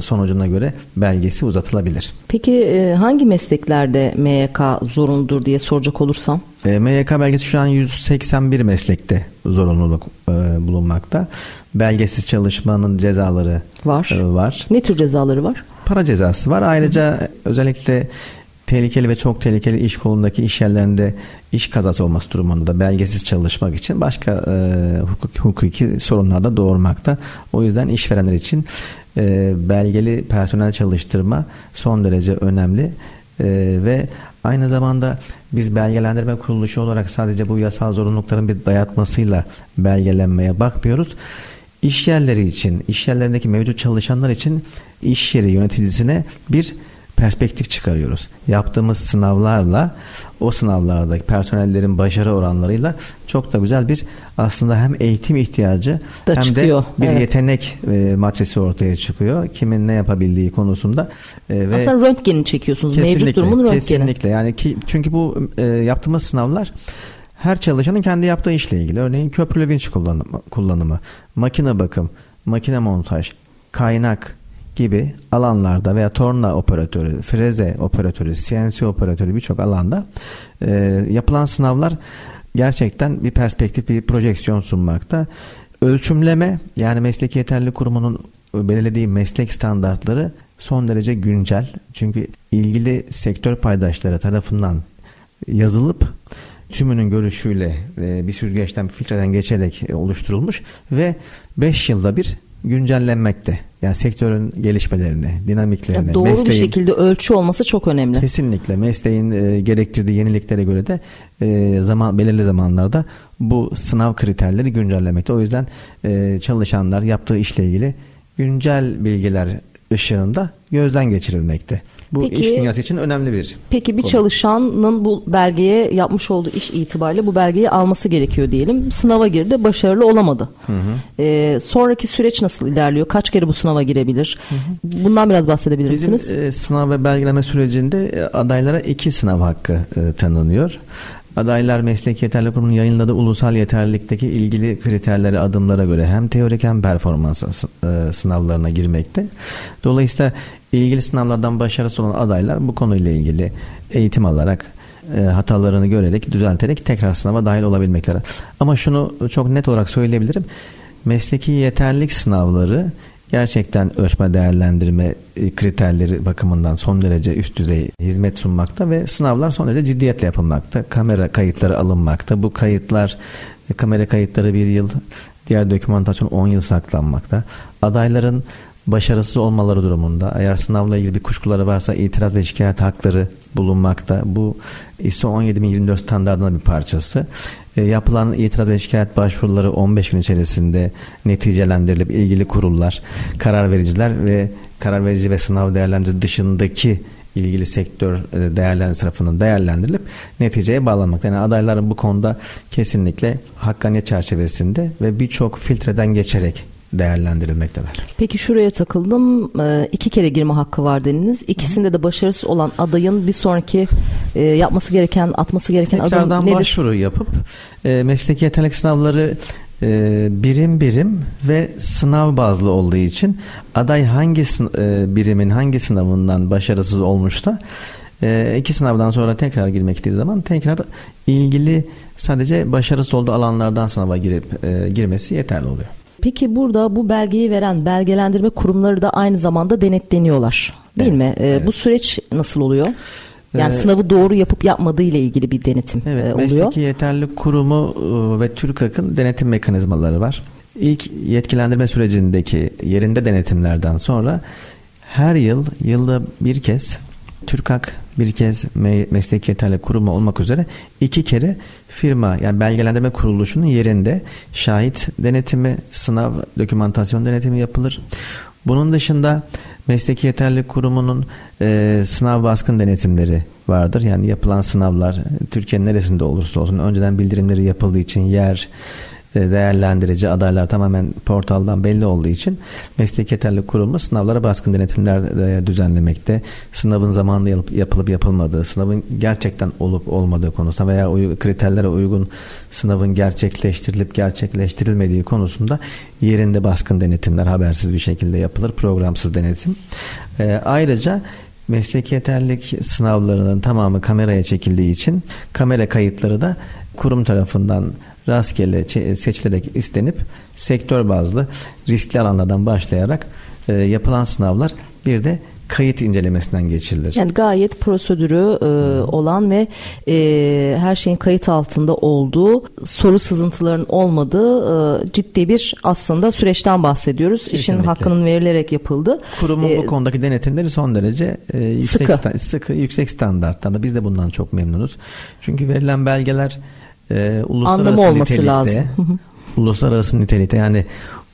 sonucuna göre belgesi uzatılabilir. Peki hangi mesleklerde M Y K zorunludur diye soracak olursam? M Y K belgesi şu an yüz seksen bir meslekte zorunluluk bulunmakta. Belgesiz çalışmanın cezaları var. var. Ne tür cezaları var? Para cezası var. Ayrıca Hı. özellikle tehlikeli ve çok tehlikeli iş kolundaki iş yerlerinde iş kazası olması durumunda da belgesiz çalışmak için başka e, hukuki, hukuki sorunlar da doğurmakta. O yüzden işverenler için e, belgeli personel çalıştırma son derece önemli e, ve aynı zamanda biz belgelendirme kuruluşu olarak sadece bu yasal zorunlulukların bir dayatmasıyla belgelenmeye bakmıyoruz. İş yerleri için, iş yerlerindeki mevcut çalışanlar için iş yeri yöneticisine bir perspektif çıkarıyoruz. Yaptığımız sınavlarla, o sınavlardaki personellerin başarı oranlarıyla çok da güzel bir aslında hem eğitim ihtiyacı da hem çıkıyor. de bir evet. yetenek e, matrisi ortaya çıkıyor. Kimin ne yapabildiği konusunda. E, ve aslında röntgeni çekiyorsunuz. Mevcut durumun röntgeni. Kesinlikle. Yani ki, çünkü bu e, yaptığımız sınavlar her çalışanın kendi yaptığı işle ilgili. Örneğin köprülü vinç kullanımı, kullanımı, makine bakım, makine montaj, kaynak gibi alanlarda veya torna operatörü, freze operatörü, C N C operatörü birçok alanda e, yapılan sınavlar gerçekten bir perspektif, bir projeksiyon sunmakta. Ölçümleme, yani Mesleki Yeterlilik Kurumu'nun belirlediği meslek standartları son derece güncel. Çünkü ilgili sektör paydaşları tarafından yazılıp tümünün görüşüyle e, bir süzgeçten, bir filtreden geçerek e, oluşturulmuş ve beş yılda bir güncellenmekte. Yani sektörün gelişmelerini, dinamiklerini, doğru mesleğin, bir şekilde ölçü olması çok önemli. Kesinlikle mesleğin e, gerektirdiği yeniliklere göre de e, zaman belirli zamanlarda bu sınav kriterleri güncellemekte. O yüzden e, çalışanlar yaptığı işle ilgili güncel bilgiler ışığında gözden geçirilmekte. Bu peki, iş dünyası için önemli bir Peki bir konu. Çalışanın bu belgeye yapmış olduğu iş itibariyle bu belgeyi alması gerekiyor diyelim. Sınava girdi, başarılı olamadı. Hı hı. Ee, sonraki süreç nasıl ilerliyor? Kaç kere bu sınava girebilir? Hı hı. Bundan biraz bahsedebilir Bizim, misiniz? E, sınav ve belgeleme sürecinde adaylara iki sınav hakkı e, tanınıyor. Adaylar Mesleki Yeterlilik Kurumu'nun yayınladığı ulusal yeterlilikteki ilgili kriterlere, adımlara göre hem teorik hem performans sınavlarına girmekte. Dolayısıyla ilgili sınavlardan başarısız olan adaylar bu konuyla ilgili eğitim alarak, hatalarını görerek, düzelterek tekrar sınava dahil olabilmekler. Ama şunu çok net olarak söyleyebilirim. Mesleki yeterlilik sınavları gerçekten ölçme, değerlendirme kriterleri bakımından son derece üst düzey hizmet sunmakta ve sınavlar son derece ciddiyetle yapılmakta. Kamera kayıtları alınmakta. Bu kayıtlar, kamera kayıtları bir yıl, diğer dokümantasyon on yıl saklanmakta. Adayların başarısız olmaları durumunda eğer sınavla ilgili bir kuşkuları varsa itiraz ve şikayet hakları bulunmakta. Bu ISO on yedi bin yirmi dört standartının bir parçası. E, yapılan itiraz ve şikayet başvuruları on beş gün içerisinde neticelendirilip ilgili kurullar, karar vericiler ve karar verici ve sınav değerlendirici dışındaki ilgili sektör değerlendirme tarafından değerlendirilip neticeye bağlanmakta. Yani adayların bu konuda kesinlikle hakkaniyet çerçevesinde ve birçok filtreden geçerek değerlendirilmekteler. Peki şuraya takıldım. E, iki kere girme hakkı var dediniz. İkisinde Hı. de başarısız olan adayın bir sonraki e, yapması gereken, atması gereken adım nedir? Tekrardan başvuru yapıp e, mesleki yeterlilik sınavları e, birim birim ve sınav bazlı olduğu için aday hangi e, birimin hangi sınavından başarısız olmuşsa e, iki sınavdan sonra tekrar girmek istediği zaman tekrar ilgili sadece başarısız olduğu alanlardan sınava girip e, girmesi yeterli oluyor. Peki burada bu belgeyi veren belgelendirme kurumları da aynı zamanda denetleniyorlar değil evet, mi? Ee, evet. Bu süreç nasıl oluyor? Yani ee, sınavı doğru yapıp yapmadığı ile ilgili bir denetim evet, oluyor. Mesleki Yeterlilik Kurumu ve TÜRKAK'ın denetim mekanizmaları var. İlk yetkilendirme sürecindeki yerinde denetimlerden sonra her yıl yılda bir kez TÜRKAK, bir kez Mesleki Yeterlilik Kurumu olmak üzere iki kere firma, yani belgelendirme kuruluşunun yerinde şahit denetimi, sınav, dokümantasyon denetimi yapılır. Bunun dışında Mesleki Yeterlilik Kurumu'nun e, sınav baskın denetimleri vardır. Yani yapılan sınavlar Türkiye'nin neresinde olursa olsun önceden bildirimleri yapıldığı için yer, değerlendirici, adaylar tamamen portaldan belli olduğu için Mesleki Yeterlilik Kurumu sınavlara baskın denetimler düzenlemekte. Sınavın zamanında yapılıp yapılmadığı, sınavın gerçekten olup olmadığı konusunda veya kriterlere uygun sınavın gerçekleştirilip gerçekleştirilmediği konusunda yerinde baskın denetimler habersiz bir şekilde yapılır. Programsız denetim. E, ayrıca mesleki yeterlilik sınavlarının tamamı kameraya çekildiği için kamera kayıtları da kurum tarafından rastgele seçilerek istenip sektör bazlı riskli alanlardan başlayarak e, yapılan sınavlar bir de kayıt incelemesinden geçirilir. Yani gayet prosedürü e, olan ve e, her şeyin kayıt altında olduğu, soru sızıntılarının olmadığı e, ciddi bir aslında süreçten bahsediyoruz. Kesinlikle. İşin hakkının verilerek yapıldı. Kurumun ee, bu konudaki denetimleri son derece e, yüksek, sıkı. Sta- sıkı, yüksek standartta. Biz de bundan çok memnunuz. Çünkü verilen belgeler E, uluslararası anlamı olması nitelikte, lazım. Uluslararası nitelikte, yani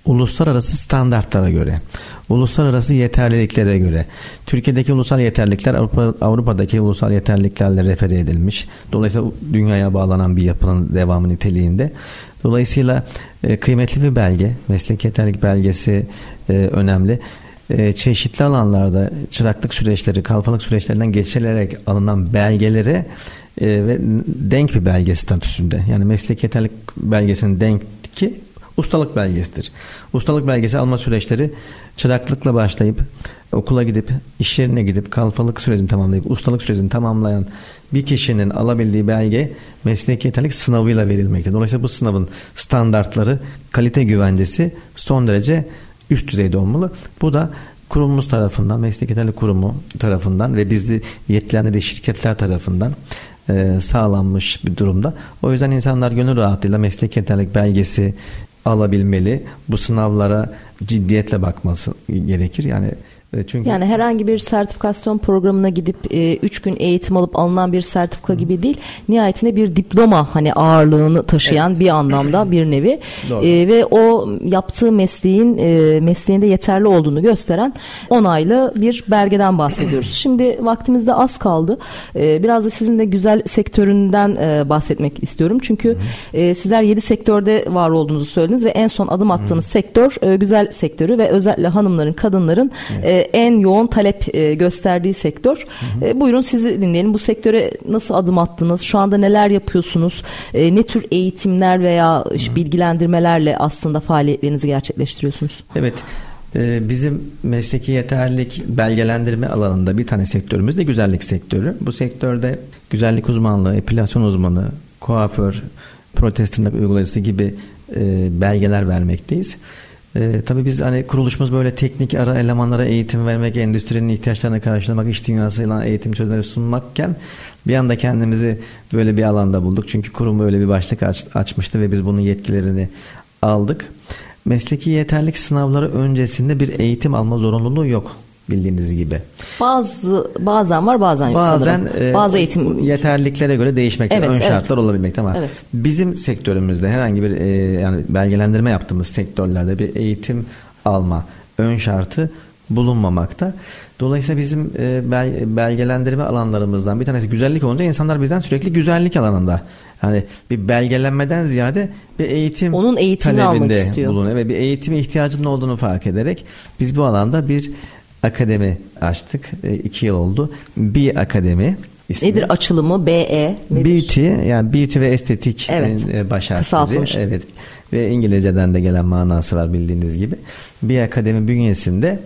uluslararası standartlara göre, uluslararası yeterliliklere göre. Türkiye'deki ulusal yeterlilikler Avrupa, Avrupa'daki ulusal yeterliliklerle refere edilmiş. Dolayısıyla dünyaya bağlanan bir yapının devamı niteliğinde. Dolayısıyla e, kıymetli bir belge, mesleki yeterlilik belgesi e, önemli. E, çeşitli alanlarda çıraklık süreçleri, kalfalık süreçlerinden geçilerek alınan belgelere ve denk bir belge statüsünde, yani mesleki yeterlilik belgesinin denk ki ustalık belgesidir. Ustalık belgesi alma süreçleri çıraklıkla başlayıp okula gidip iş yerine gidip kalfalık sürecini tamamlayıp ustalık sürecini tamamlayan bir kişinin alabildiği belge mesleki yeterlilik sınavıyla verilmekte. Dolayısıyla bu sınavın standartları, kalite güvencesi son derece üst düzeyde olmalı. Bu da kurumumuz tarafından, Mesleki Yeterlilik Kurumu tarafından ve bizi yetkilendirdiği şirketler tarafından sağlanmış bir durumda. O yüzden insanlar gönül rahatlığıyla mesleki yeterlilik belgesi alabilmeli. Bu sınavlara ciddiyetle bakması gerekir. Yani çünkü yani herhangi bir sertifikasyon programına gidip üç e, gün eğitim alıp alınan bir sertifika hmm. gibi değil, nihayetinde bir diploma hani ağırlığını taşıyan evet. bir anlamda bir nevi e, ve o yaptığı mesleğin e, mesleğinde yeterli olduğunu gösteren onaylı bir belgeden bahsediyoruz. Şimdi vaktimiz de az kaldı. E, biraz da sizin de güzel sektöründen e, bahsetmek istiyorum. Çünkü hmm. e, sizler yedi sektörde var olduğunuzu söylediniz ve en son adım attığınız hmm. sektör e, güzel sektörü ve özellikle hanımların, kadınların hmm. e, en yoğun talep gösterdiği sektör. Hı hı. Buyurun sizi dinleyelim. Bu sektöre nasıl adım attınız? Şu anda neler yapıyorsunuz? Ne tür eğitimler veya hı. bilgilendirmelerle aslında faaliyetlerinizi gerçekleştiriyorsunuz? Evet. Bizim mesleki yeterlilik belgelendirme alanında bir tane sektörümüz de güzellik sektörü. Bu sektörde güzellik uzmanlığı, epilasyon uzmanı, kuaför, protez tırnak uygulayıcısı gibi belgeler vermekteyiz. Ee, tabii biz hani kuruluşumuz böyle teknik ara elemanlara eğitim vermek, endüstrinin ihtiyaçlarını karşılamak, iş dünyasıyla eğitim çözümleri sunmakken bir anda kendimizi böyle bir alanda bulduk. Çünkü kurum böyle bir başlık aç, açmıştı ve biz bunun yetkilerini aldık. Mesleki yeterlilik sınavları öncesinde bir eğitim alma zorunluluğu yok, bildiğiniz gibi. Bazı bazen var, bazen yok. Bazen e, bazı eğitim yeterliliklere göre değişmekte, evet, ön evet. şartlar olabilmekte ama evet. bizim sektörümüzde herhangi bir e, yani belgelendirme yaptığımız sektörlerde bir eğitim alma ön şartı bulunmamakta. Dolayısıyla bizim e, bel, belgelendirme alanlarımızdan bir tanesi güzellik olunca insanlar bizden sürekli güzellik alanında, hani bir belgelenmeden ziyade bir eğitim onun eğitimini almak istiyor. Bulunuyor ve bir eğitime ihtiyacının olduğunu fark ederek biz bu alanda bir akademi açtık. E, iki yıl oldu. B Akademi ismi. Nedir açılımı? B E Beauty, yani beauty ve estetik evet. baş harfleri. Evet. Ve İngilizceden de gelen manası var, bildiğiniz gibi. B Akademi bünyesinde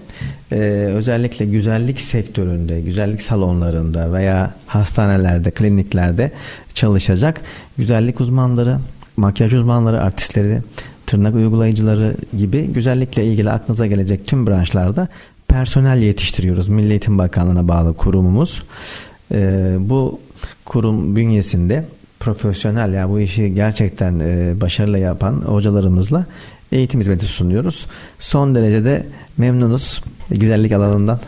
e, özellikle güzellik sektöründe, güzellik salonlarında veya hastanelerde, kliniklerde çalışacak güzellik uzmanları, makyaj uzmanları, artistleri, tırnak uygulayıcıları gibi güzellikle ilgili aklınıza gelecek tüm branşlarda personel yetiştiriyoruz. Milli Eğitim Bakanlığı'na bağlı kurumumuz. e, bu kurum bünyesinde profesyonel, yani bu işi gerçekten e, başarıyla yapan hocalarımızla eğitim hizmeti sunuyoruz. Son derecede memnunuz güzellik alanından.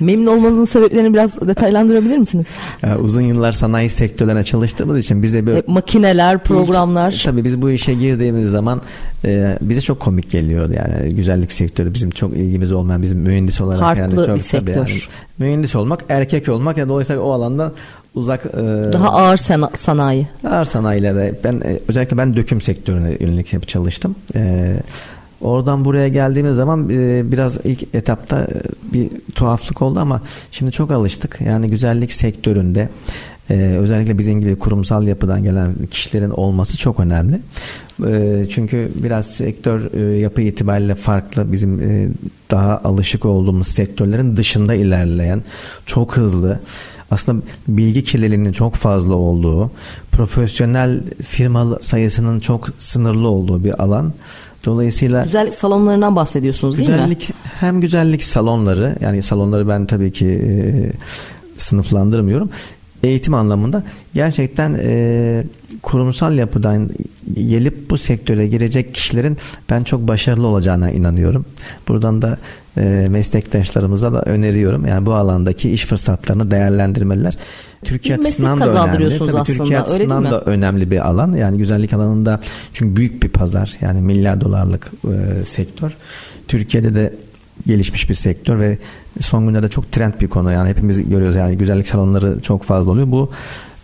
Memnun olmanızın sebeplerini biraz detaylandırabilir misiniz? Yani uzun yıllar sanayi sektörlerine çalıştığımız için bize böyle makineler, programlar. İlk, tabii biz bu işe girdiğimiz zaman e, bize çok komik geliyordu. Yani güzellik sektörü bizim çok ilgimiz olmayan, bizim mühendis olarak farklı yani çok bir sektör. Yani, mühendis olmak, erkek olmak, yani dolayısıyla o alandan uzak. E, Daha ağır sana, sanayi. Ağır sanayilerde. Ben özellikle ben döküm sektörüne yönelik hep çalıştım. E, Oradan buraya geldiğimiz zaman biraz ilk etapta bir tuhaflık oldu ama şimdi çok alıştık. Yani güzellik sektöründe özellikle bizim gibi kurumsal yapıdan gelen kişilerin olması çok önemli. Çünkü biraz sektör yapı itibariyle farklı, bizim daha alışık olduğumuz sektörlerin dışında ilerleyen, çok hızlı, aslında bilgi kirliliğinin çok fazla olduğu, profesyonel firma sayısının çok sınırlı olduğu bir alan. Dolayısıyla güzellik salonlarından bahsediyorsunuz değil güzellik, mi? Hem güzellik salonları, yani salonları ben tabii ki e, sınıflandırmıyorum. Eğitim anlamında gerçekten e, kurumsal yapıdan gelip bu sektöre girecek kişilerin ben çok başarılı olacağına inanıyorum. Buradan da e, meslektaşlarımıza da öneriyorum. Yani bu alandaki iş fırsatlarını değerlendirmeliler. Türkiye açısından da önemli. Tabii Türkiye açısından da önemli bir alan. Yani güzellik alanında çünkü büyük bir pazar. Yani milyar dolarlık e, sektör. Türkiye'de de gelişmiş bir sektör ve son günlerde çok trend bir konu. Yani hepimiz görüyoruz, yani güzellik salonları çok fazla oluyor. Bu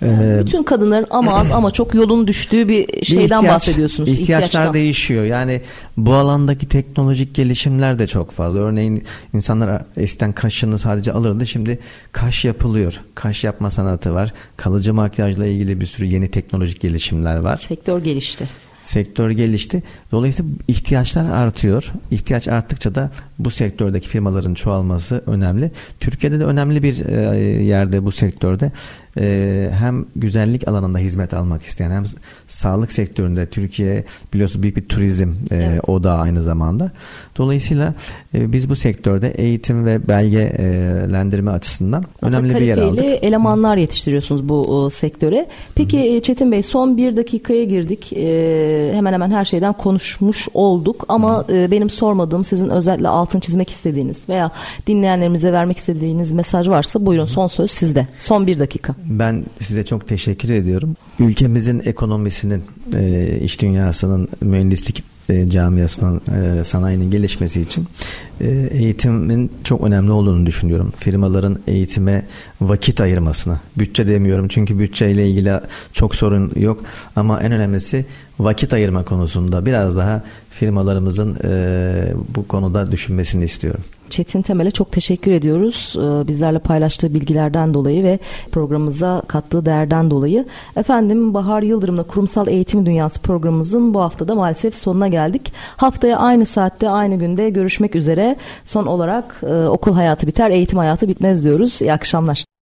e, bütün kadınların ama az ama çok yolun düştüğü bir şeyden bir ihtiyaç, bahsediyorsunuz. İhtiyaçlar ihtiyaçtan. Değişiyor. Yani bu alandaki teknolojik gelişimler de çok fazla. Örneğin insanlar eskiden kaşını sadece alırdı. Şimdi kaş yapılıyor. Kaş yapma sanatı var. Kalıcı makyajla ilgili bir sürü yeni teknolojik gelişimler var. Sektör gelişti. Sektör gelişti. Dolayısıyla ihtiyaçlar artıyor. İhtiyaç arttıkça da bu sektördeki firmaların çoğalması önemli. Türkiye'de de önemli bir yerde bu sektörde. Hem güzellik alanında hizmet almak isteyen hem sağlık sektöründe, Türkiye biliyorsunuz büyük bir turizm evet. odağı aynı zamanda. Dolayısıyla biz bu sektörde eğitim ve belgelendirme açısından aslında önemli bir yer aldık. Kalifeli elemanlar yetiştiriyorsunuz bu sektöre. Peki Çetin Bey, son bir dakikaya girdik. Hemen hemen her şeyden konuşmuş olduk ama Hı. benim sormadığım, sizin özellikle altın çizmek istediğiniz veya dinleyenlerimize vermek istediğiniz mesaj varsa buyurun, son söz sizde. Son bir dakika. Ben size çok teşekkür ediyorum. Ülkemizin ekonomisinin, iş dünyasının, mühendislik camiasının, sanayinin gelişmesi için eğitimin çok önemli olduğunu düşünüyorum. Firmaların eğitime vakit ayırmasına, bütçe demiyorum çünkü bütçeyle ilgili çok sorun yok ama en önemlisi vakit ayırma konusunda biraz daha firmalarımızın bu konuda düşünmesini istiyorum. Çetin Temel'e çok teşekkür ediyoruz. Bizlerle paylaştığı bilgilerden dolayı ve programımıza kattığı değerden dolayı. Efendim, Bahar Yıldırım'la Kurumsal Eğitim Dünyası programımızın bu haftada maalesef sonuna geldik. Haftaya aynı saatte aynı günde görüşmek üzere. Son olarak okul hayatı biter, eğitim hayatı bitmez diyoruz. İyi akşamlar.